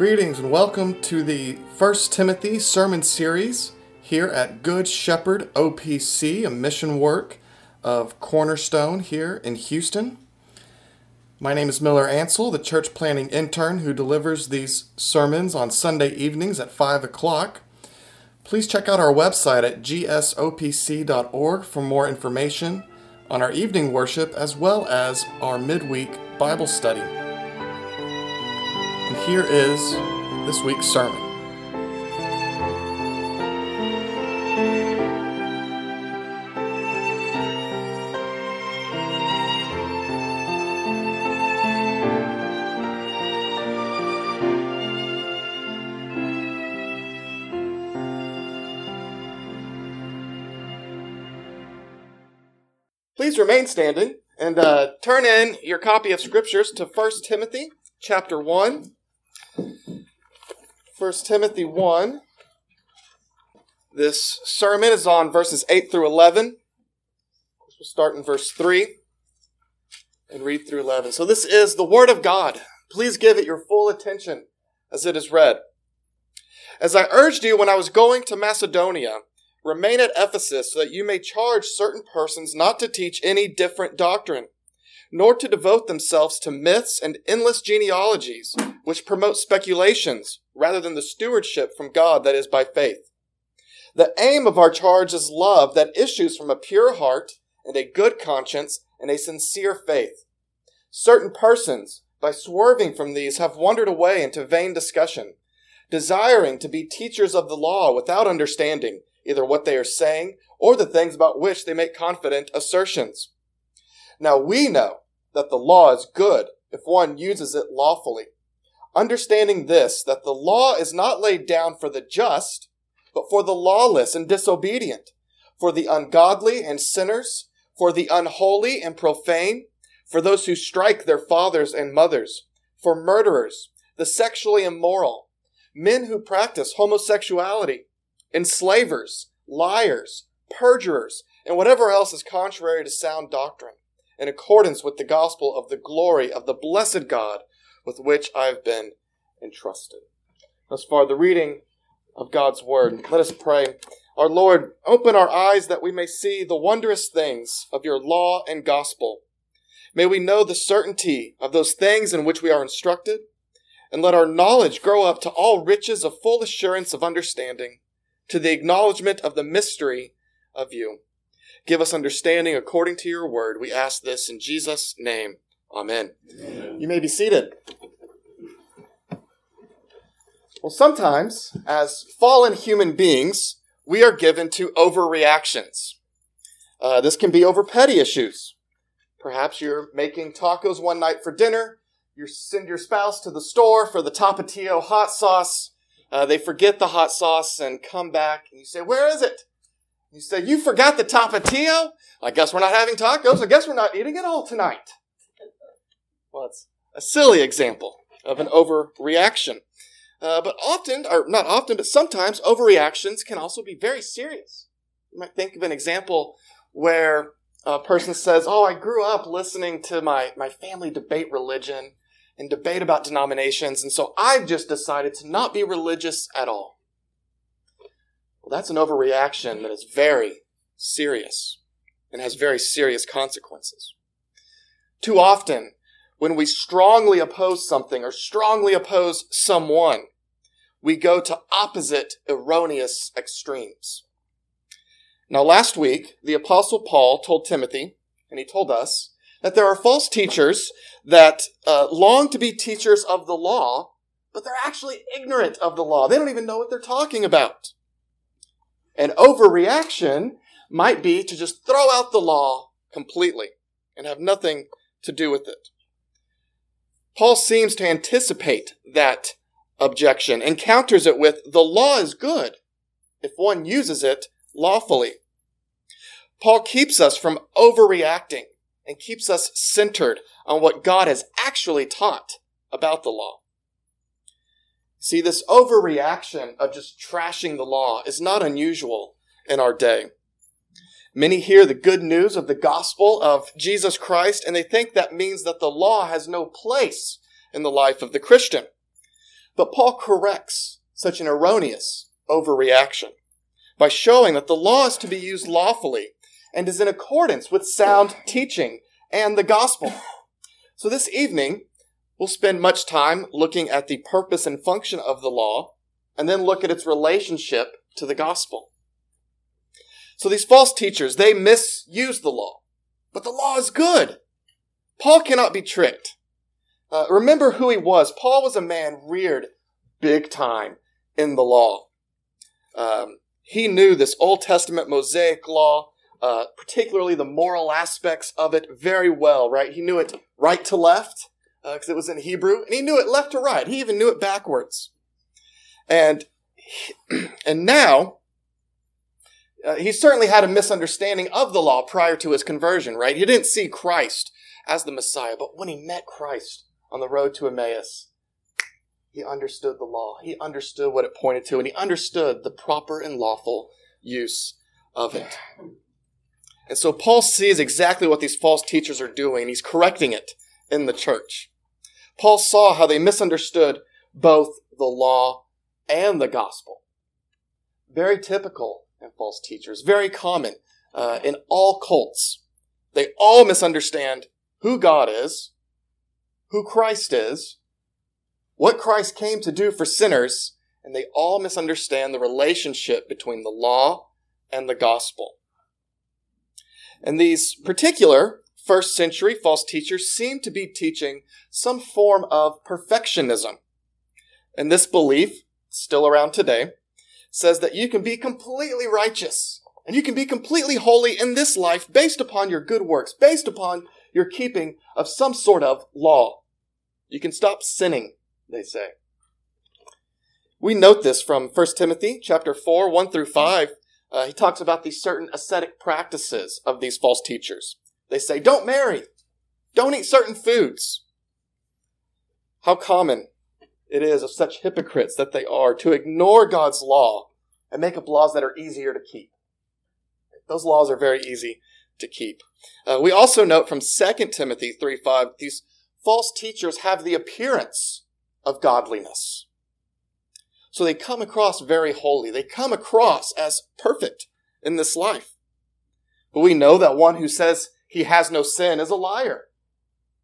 Greetings and welcome to the First Timothy sermon series here at Good Shepherd OPC, a mission work of Cornerstone here in Houston. My name is Miller Ansell, the church planning intern who delivers these sermons on Sunday evenings at 5 o'clock. Please check out our website at gsopc.org for more information on our evening worship as well as our midweek Bible study. And here is this week's sermon. Please remain standing and turn in your copy of scriptures to 1 Timothy chapter 1. 1 Timothy 1. This sermon is on verses 8 through 11. We'll start in verse 3 and read through 11. So this is the Word of God. Please give it your full attention as it is read. As I urged you when I was going to Macedonia, remain at Ephesus so that you may charge certain persons not to teach any different doctrine, nor to devote themselves to myths and endless genealogies, which promote speculations rather than the stewardship from God that is by faith. The aim of our charge is love that issues from a pure heart and a good conscience and a sincere faith. Certain persons, by swerving from these, have wandered away into vain discussion, desiring to be teachers of the law without understanding either what they are saying or the things about which they make confident assertions. Now we know that the law is good if one uses it lawfully. Understanding this, that the law is not laid down for the just, but for the lawless and disobedient, for the ungodly and sinners, for the unholy and profane, for those who strike their fathers and mothers, for murderers, the sexually immoral, men who practice homosexuality, enslavers, liars, perjurers, and whatever else is contrary to sound doctrine, in accordance with the gospel of the glory of the blessed God, with which I have been entrusted. Thus far, the reading of God's word. Let us pray. Our Lord, open our eyes that we may see the wondrous things of your law and gospel. May we know the certainty of those things in which we are instructed, and let our knowledge grow up to all riches of full assurance of understanding, to the acknowledgement of the mystery of you. Give us understanding according to your word. We ask this in Jesus' name. Amen. Amen. You may be seated. Well, sometimes, as fallen human beings, we are given to overreactions. This can be over petty issues. Perhaps you're making tacos one night for dinner. You send your spouse to the store for the Tapatio hot sauce. They forget the hot sauce and come back, and you say, "Where is it?" You say, "You forgot the Tapatio? I guess we're not having tacos. I guess we're not eating at all tonight." Well, it's a silly example of an overreaction. But sometimes overreactions can also be very serious. You might think of an example where a person says, "Oh, I grew up listening to my family debate religion and debate about denominations, and so I've just decided to not be religious at all." Well, that's an overreaction that is very serious and has very serious consequences. Too often, when we strongly oppose something or strongly oppose someone, we go to opposite erroneous extremes. Now, last week, the Apostle Paul told Timothy, and he told us, that there are false teachers that long to be teachers of the law, but they're actually ignorant of the law. They don't even know what they're talking about. An overreaction might be to just throw out the law completely and have nothing to do with it. Paul seems to anticipate that objection and counters it with, the law is good if one uses it lawfully. Paul keeps us from overreacting and keeps us centered on what God has actually taught about the law. See, this overreaction of just trashing the law is not unusual in our day. Many hear the good news of the gospel of Jesus Christ, and they think that means that the law has no place in the life of the Christian. But Paul corrects such an erroneous overreaction by showing that the law is to be used lawfully and is in accordance with sound teaching and the gospel. So this evening, we'll spend much time looking at the purpose and function of the law and then look at its relationship to the gospel. So these false teachers, they misuse the law, but the law is good. Paul cannot be tricked. Remember who he was. Paul was a man reared big time in the law. He knew this Old Testament Mosaic law, particularly the moral aspects of it very well, right? He knew it right to left because it was in Hebrew, and he knew it left to right. He even knew it backwards. And now, he certainly had a misunderstanding of the law prior to his conversion, right? He didn't see Christ as the Messiah, but when he met Christ on the road to Emmaus, he understood the law. He understood what it pointed to, and he understood the proper and lawful use of it. And so Paul sees exactly what these false teachers are doing, and he's correcting it in the church. Paul saw how they misunderstood both the law and the gospel. Very typical in false teachers, very common in all cults. They all misunderstand who God is, who Christ is, what Christ came to do for sinners, and they all misunderstand the relationship between the law and the gospel. And these particular first century false teachers seem to be teaching some form of perfectionism. And this belief, still around today, says that you can be completely righteous and you can be completely holy in this life based upon your good works, based upon your keeping of some sort of law. You can stop sinning, they say. We note this from 1 Timothy chapter 4, 1 through 5. He talks about these certain ascetic practices of these false teachers. They say, don't marry, don't eat certain foods. How common it is of such hypocrites that they are to ignore God's law and make up laws that are easier to keep. Those laws are very easy to keep. We also note from 2 Timothy 3:5, these false teachers have the appearance of godliness. So they come across very holy. They come across as perfect in this life. But we know that one who says he has no sin is a liar.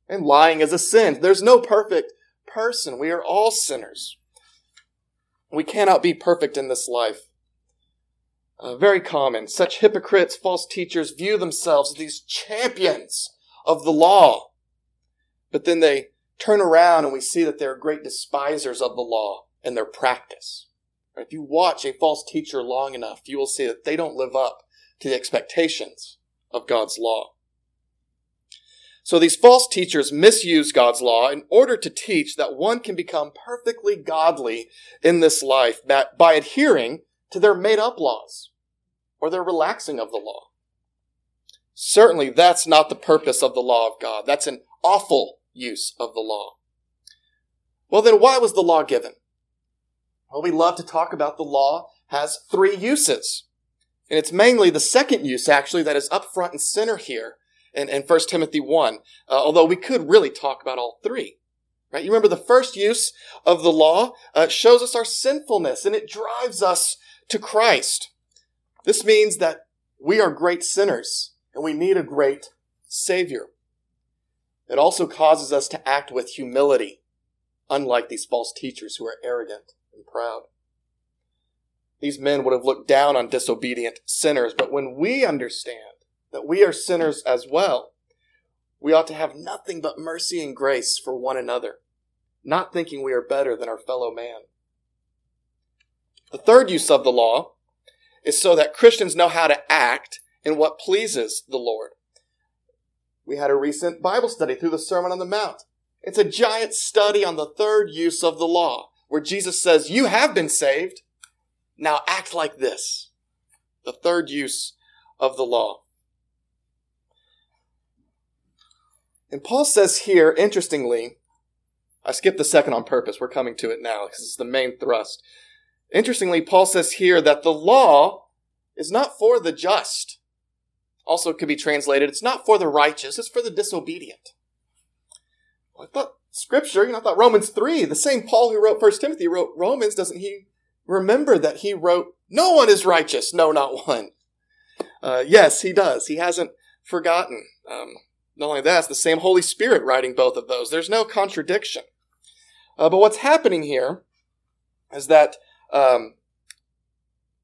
And lying is a sin. There's no perfect person. We are all sinners. We cannot be perfect in this life. Very common. Such hypocrites, false teachers view themselves as these champions of the law. But then they turn around and we see that they're great despisers of the law and their practice. If you watch a false teacher long enough, you will see that they don't live up to the expectations of God's law. So these false teachers misuse God's law in order to teach that one can become perfectly godly in this life by adhering to their made-up laws or their relaxing of the law. Certainly, that's not the purpose of the law of God. That's an awful use of the law. Well, then why was the law given? Well, we love to talk about the law has three uses. And it's mainly the second use, actually, that is up front and center here. In 1 Timothy 1, although we could really talk about all three, right? You remember the first use of the law shows us our sinfulness and it drives us to Christ. This means that we are great sinners and we need a great Savior. It also causes us to act with humility, unlike these false teachers who are arrogant and proud. These men would have looked down on disobedient sinners, but when we understand that we are sinners as well, we ought to have nothing but mercy and grace for one another, not thinking we are better than our fellow man. The third use of the law is so that Christians know how to act in what pleases the Lord. We had a recent Bible study through the Sermon on the Mount. It's a giant study on the third use of the law, where Jesus says, you have been saved, now act like this. The third use of the law. And Paul says here, interestingly, I skipped the second on purpose. We're coming to it now because it's the main thrust. Interestingly, Paul says here that the law is not for the just. Also, it could be translated, it's not for the righteous, it's for the disobedient. Well, I thought Scripture. You know, I thought Romans 3, the same Paul who wrote First Timothy wrote Romans. Doesn't he remember that he wrote, "No one is righteous, no, not one"? Yes, he does. He hasn't forgotten. Not only that, it's the same Holy Spirit writing both of those. There's no contradiction. But what's happening here is that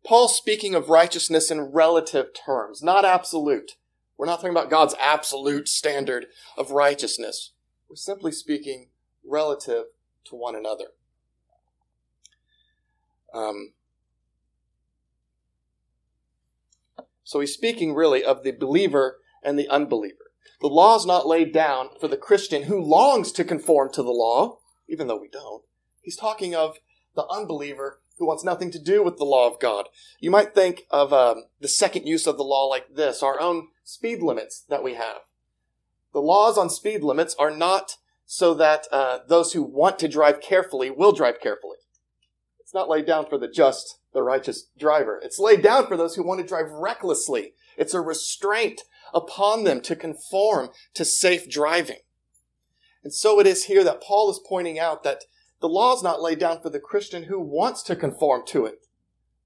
Paul's speaking of righteousness in relative terms, not absolute. We're not talking about God's absolute standard of righteousness. We're simply speaking relative to one another. So he's speaking really of the believer and the unbeliever. The law is not laid down for the Christian who longs to conform to the law, even though we don't. He's talking of the unbeliever who wants nothing to do with the law of God. You might think of the second use of the law like this, our own speed limits that we have. The laws on speed limits are not so that those who want to drive carefully will drive carefully. It's not laid down for the just, the righteous driver. It's laid down for those who want to drive recklessly. It's a restraint upon them to conform to safe driving. And so it is here that Paul is pointing out that the law is not laid down for the Christian who wants to conform to it.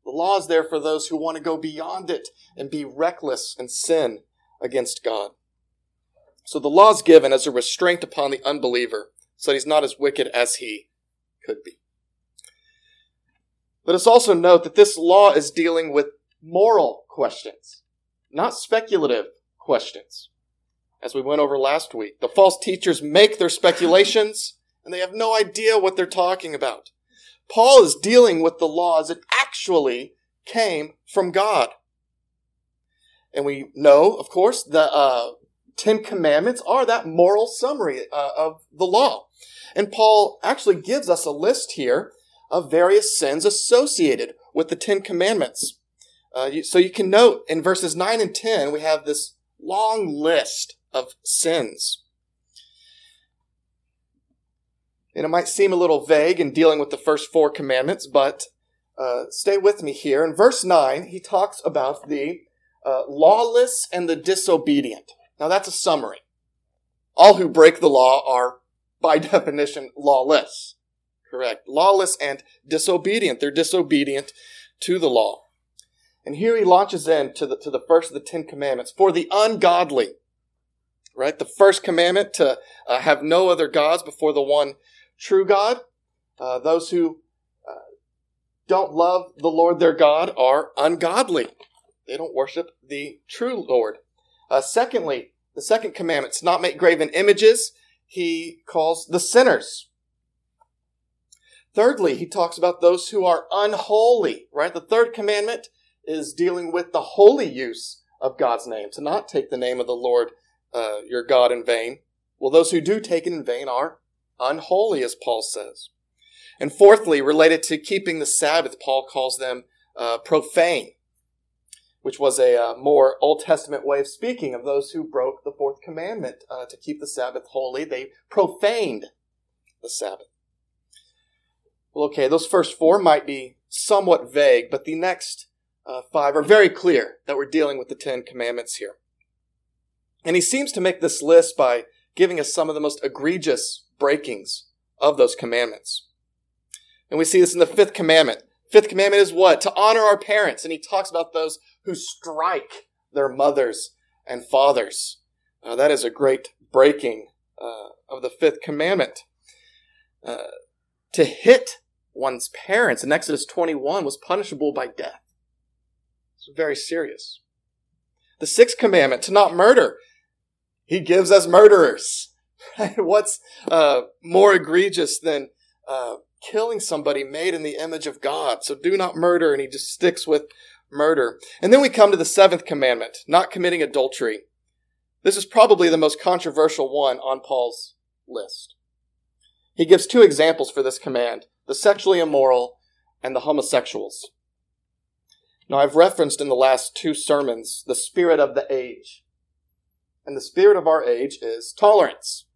The law is there for those who want to go beyond it and be reckless and sin against God. So the law is given as a restraint upon the unbeliever, so that he's not as wicked as he could be. Let us also note that this law is dealing with moral questions, not speculative questions. As we went over last week, the false teachers make their speculations, and they have no idea what they're talking about. Paul is dealing with the law as it actually came from God. And we know, of course, the Ten Commandments are that moral summary of the law. And Paul actually gives us a list here of various sins associated with the Ten Commandments. So you can note in verses 9 and 10, we have this long list of sins. And it might seem a little vague in dealing with the first four commandments, but stay with me here. In verse 9, he talks about the lawless and the disobedient. Now, that's a summary. All who break the law are, by definition, lawless. Correct. Lawless and disobedient. They're disobedient to the law. And here he launches into the first of the Ten Commandments for the ungodly. Right? The first commandment to have no other gods before the one true God. Those who don't love the Lord their God are ungodly. They don't worship the true Lord. Secondly, the second commandment, to not make graven images, he calls the sinners. Thirdly, he talks about those who are unholy, right? The third commandment is dealing with the holy use of God's name, to not take the name of the Lord your God in vain. Well, those who do take it in vain are unholy, as Paul says. And fourthly, related to keeping the Sabbath, Paul calls them profane, which was a more Old Testament way of speaking of those who broke the fourth commandment to keep the Sabbath holy. They profaned the Sabbath. Well, okay, those first four might be somewhat vague, but the next five are very clear that we're dealing with the Ten Commandments here. And he seems to make this list by giving us some of the most egregious breakings of those commandments. And we see this in the fifth commandment. Fifth commandment is what? To honor our parents. And he talks about those who strike their mothers and fathers. That is a great breaking of the fifth commandment. To hit one's parents in Exodus 21 was punishable by death. It's very serious. The sixth commandment, to not murder, he gives us murderers. What's more egregious than killing somebody made in the image of God? So do not murder, and he just sticks with murder. And then we come to the seventh commandment, not committing adultery. This is probably the most controversial one on Paul's list. He gives two examples for this command, the sexually immoral and the homosexuals. Now, I've referenced in the last two sermons the spirit of the age. And the spirit of our age is tolerance.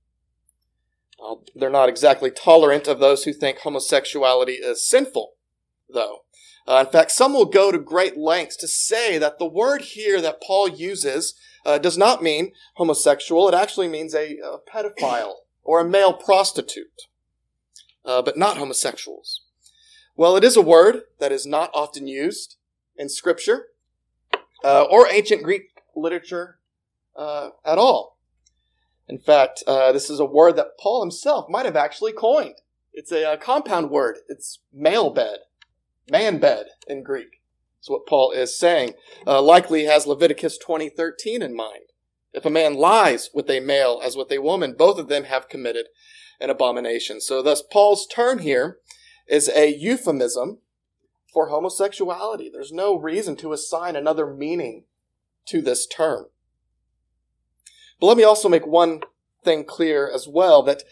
Well, they're not exactly tolerant of those who think homosexuality is sinful, though. In fact, some will go to great lengths to say that the word here that Paul uses does not mean homosexual. It actually means a pedophile or a male prostitute, but not homosexuals. Well, it is a word that is not often used in Scripture or ancient Greek literature at all. In fact, this is a word that Paul himself might have actually coined. It's a compound word. It's male bed, man bed in Greek. That's what Paul is saying. Likely has Leviticus 20:13 in mind. If a man lies with a male as with a woman, both of them have committed an abomination. So thus Paul's term here is a euphemism for homosexuality. There's no reason to assign another meaning to this term. But let me also make one thing clear as well, that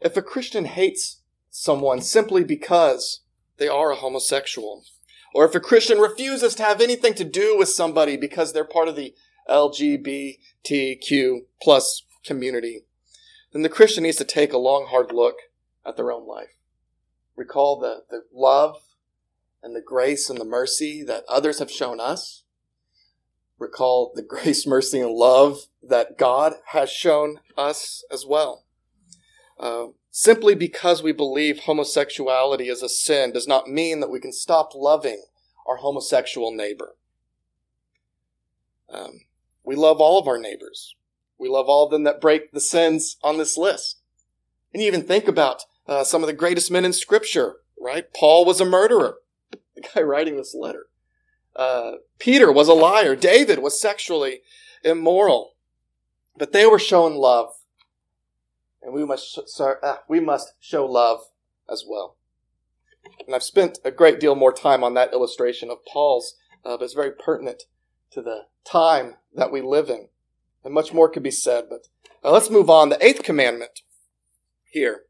if a Christian hates someone simply because they are a homosexual, or if a Christian refuses to have anything to do with somebody because they're part of the LGBTQ plus community, then the Christian needs to take a long, hard look at their own life. Recall the love and the grace and the mercy that others have shown us. Recall the grace, mercy, and love that God has shown us as well. Simply because we believe homosexuality is a sin does not mean that we can stop loving our homosexual neighbor. We love all of our neighbors. We love all of them that break the sins on this list. And you even think about some of the greatest men in Scripture, right? Paul was a murderer, the guy writing this letter. Peter was a liar. David was sexually immoral. But they were shown love. And we must show love as well. And I've spent a great deal more time on that illustration of Paul's, but it's very pertinent to the time that we live in. And much more could be said, but let's move on. The eighth commandment here.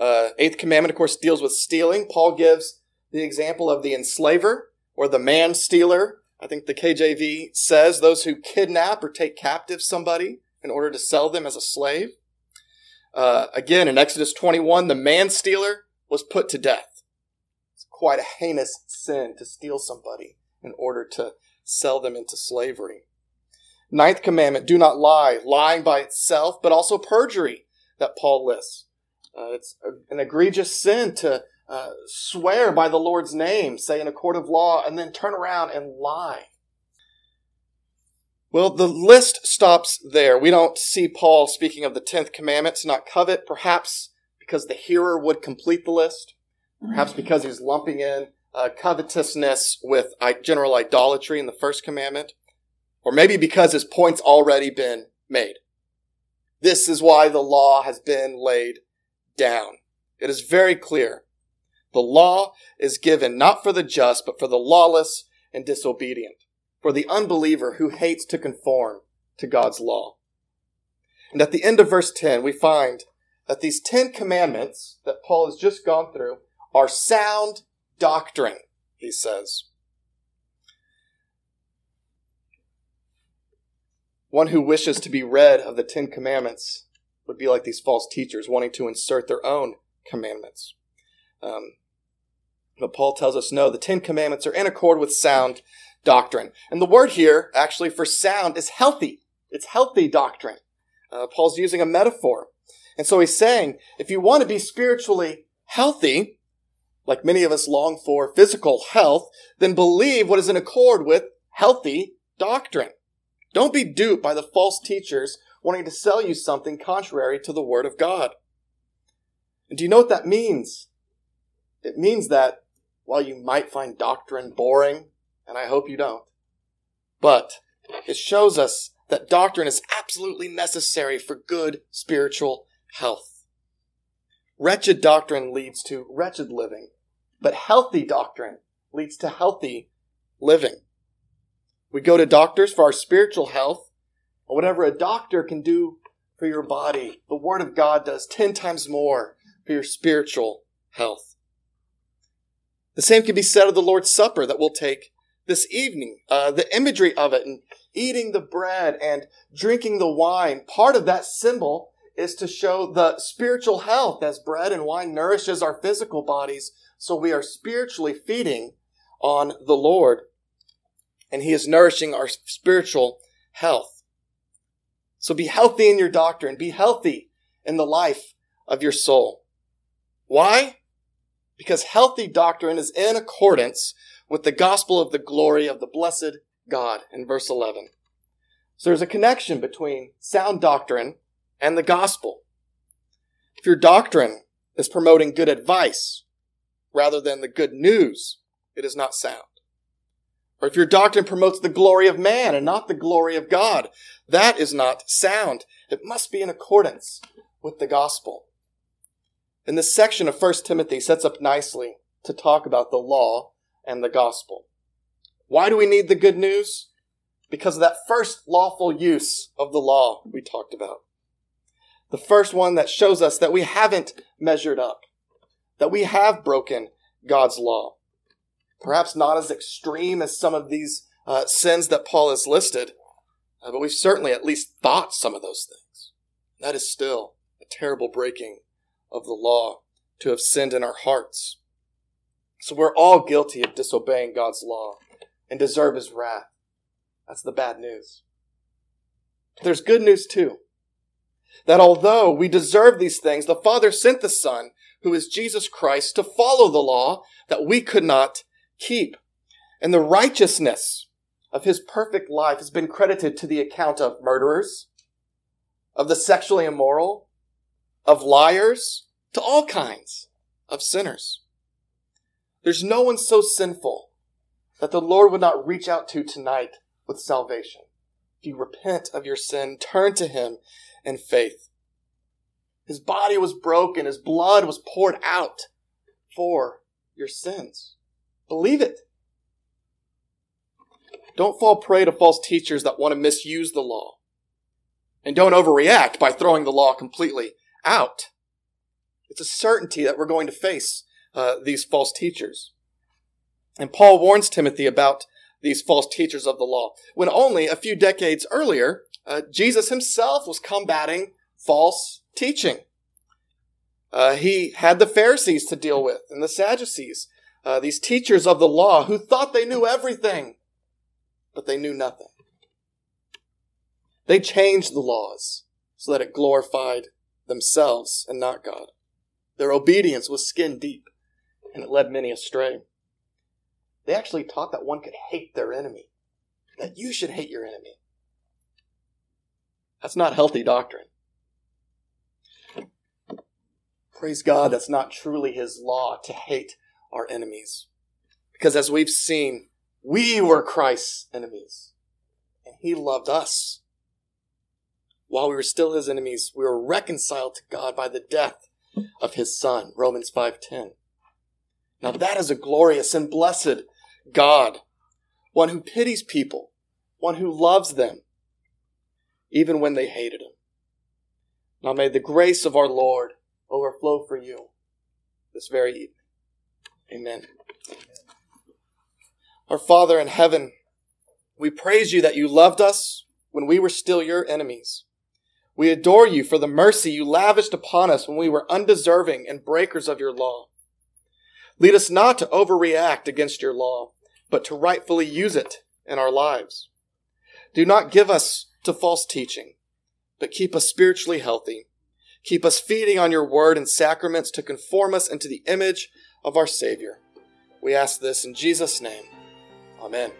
Eighth commandment, of course, deals with stealing. Paul gives the example of the enslaver, or the man-stealer. I think the KJV says those who kidnap or take captive somebody in order to sell them as a slave. Again, in Exodus 21, the man-stealer was put to death. It's quite a heinous sin to steal somebody in order to sell them into slavery. Ninth commandment, do not lie. Lying by itself, but also perjury that Paul lists. It's an egregious sin to swear by the Lord's name, say in a court of law, and then turn around and lie. Well, the list stops there. We don't see Paul speaking of the 10th commandment, to not covet, perhaps because the hearer would complete the list, perhaps because he's lumping in covetousness with general idolatry in the first commandment, or maybe because his point's already been made. This is why the law has been laid down. It is very clear. The law is given not for the just, but for the lawless and disobedient, for the unbeliever who hates to conform to God's law. And at the end of verse 10, we find that these 10 commandments that Paul has just gone through are sound doctrine, he says. One who wishes to be rid of the 10 commandments would be like these false teachers wanting to insert their own commandments. But Paul tells us, no, the 10 commandments are in accord with sound doctrine. And the word here, actually, for sound is healthy. It's healthy doctrine. Paul's using a metaphor. And so he's saying, if you want to be spiritually healthy, like many of us long for physical health, then believe what is in accord with healthy doctrine. Don't be duped by the false teachers wanting to sell you something contrary to the Word of God. And do you know what that means? It means that while you might find doctrine boring, and I hope you don't, but it shows us that doctrine is absolutely necessary for good spiritual health. Wretched doctrine leads to wretched living, but healthy doctrine leads to healthy living. We go to doctors for our spiritual health, and whatever a doctor can do for your body, the Word of God does 10 times more for your spiritual health. The same can be said of the Lord's Supper that we'll take this evening. The imagery of it and eating the bread and drinking the wine, part of that symbol is to show the spiritual health. As bread and wine nourishes our physical bodies, so we are spiritually feeding on the Lord, and He is nourishing our spiritual health. So be healthy in your doctrine. Be healthy in the life of your soul. Why? Because healthy doctrine is in accordance with the gospel of the glory of the blessed God in verse 11. So there's a connection between sound doctrine and the gospel. If your doctrine is promoting good advice rather than the good news, it is not sound. Or if your doctrine promotes the glory of man and not the glory of God, that is not sound. It must be in accordance with the gospel. And this section of 1 Timothy sets up nicely to talk about the law and the gospel. Why do we need the good news? Because of that first lawful use of the law we talked about. The first one that shows us that we haven't measured up, that we have broken God's law. Perhaps not as extreme as some of these sins that Paul has listed, but we've certainly at least thought some of those things. That is still a terrible breaking of the law to have sinned in our hearts. So we're all guilty of disobeying God's law and deserve his wrath. That's the bad news. But there's good news too. That although we deserve these things, the Father sent the Son, who is Jesus Christ, to follow the law that we could not keep. And the righteousness of his perfect life has been credited to the account of murderers, of the sexually immoral, of liars, to all kinds of sinners. There's no one so sinful that the Lord would not reach out to tonight with salvation. If you repent of your sin, turn to him in faith. His body was broken. His blood was poured out for your sins. Believe it. Don't fall prey to false teachers that want to misuse the law. And don't overreact by throwing the law completely out. It's a certainty that we're going to face these false teachers. And Paul warns Timothy about these false teachers of the law, when only a few decades earlier, Jesus himself was combating false teaching. He had the Pharisees to deal with and the Sadducees, these teachers of the law who thought they knew everything, but they knew nothing. They changed the laws so that it glorified themselves and not God. Their obedience was skin deep, and it led many astray. They actually taught that one could hate their enemy, that you should hate your enemy. That's not healthy doctrine. Praise God, that's not truly his law to hate our enemies. Because as we've seen, we were Christ's enemies, and he loved us. While we were still his enemies, we were reconciled to God by the death of his Son, Romans 5:10. Now that is a glorious and blessed God, one who pities people, one who loves them, even when they hated him. Now may the grace of our Lord overflow for you this very evening. Amen. Our Father in heaven, we praise you that you loved us when we were still your enemies. We adore you for the mercy you lavished upon us when we were undeserving and breakers of your law. Lead us not to overreact against your law, but to rightfully use it in our lives. Do not give us to false teaching, but keep us spiritually healthy. Keep us feeding on your word and sacraments to conform us into the image of our Savior. We ask this in Jesus' name. Amen.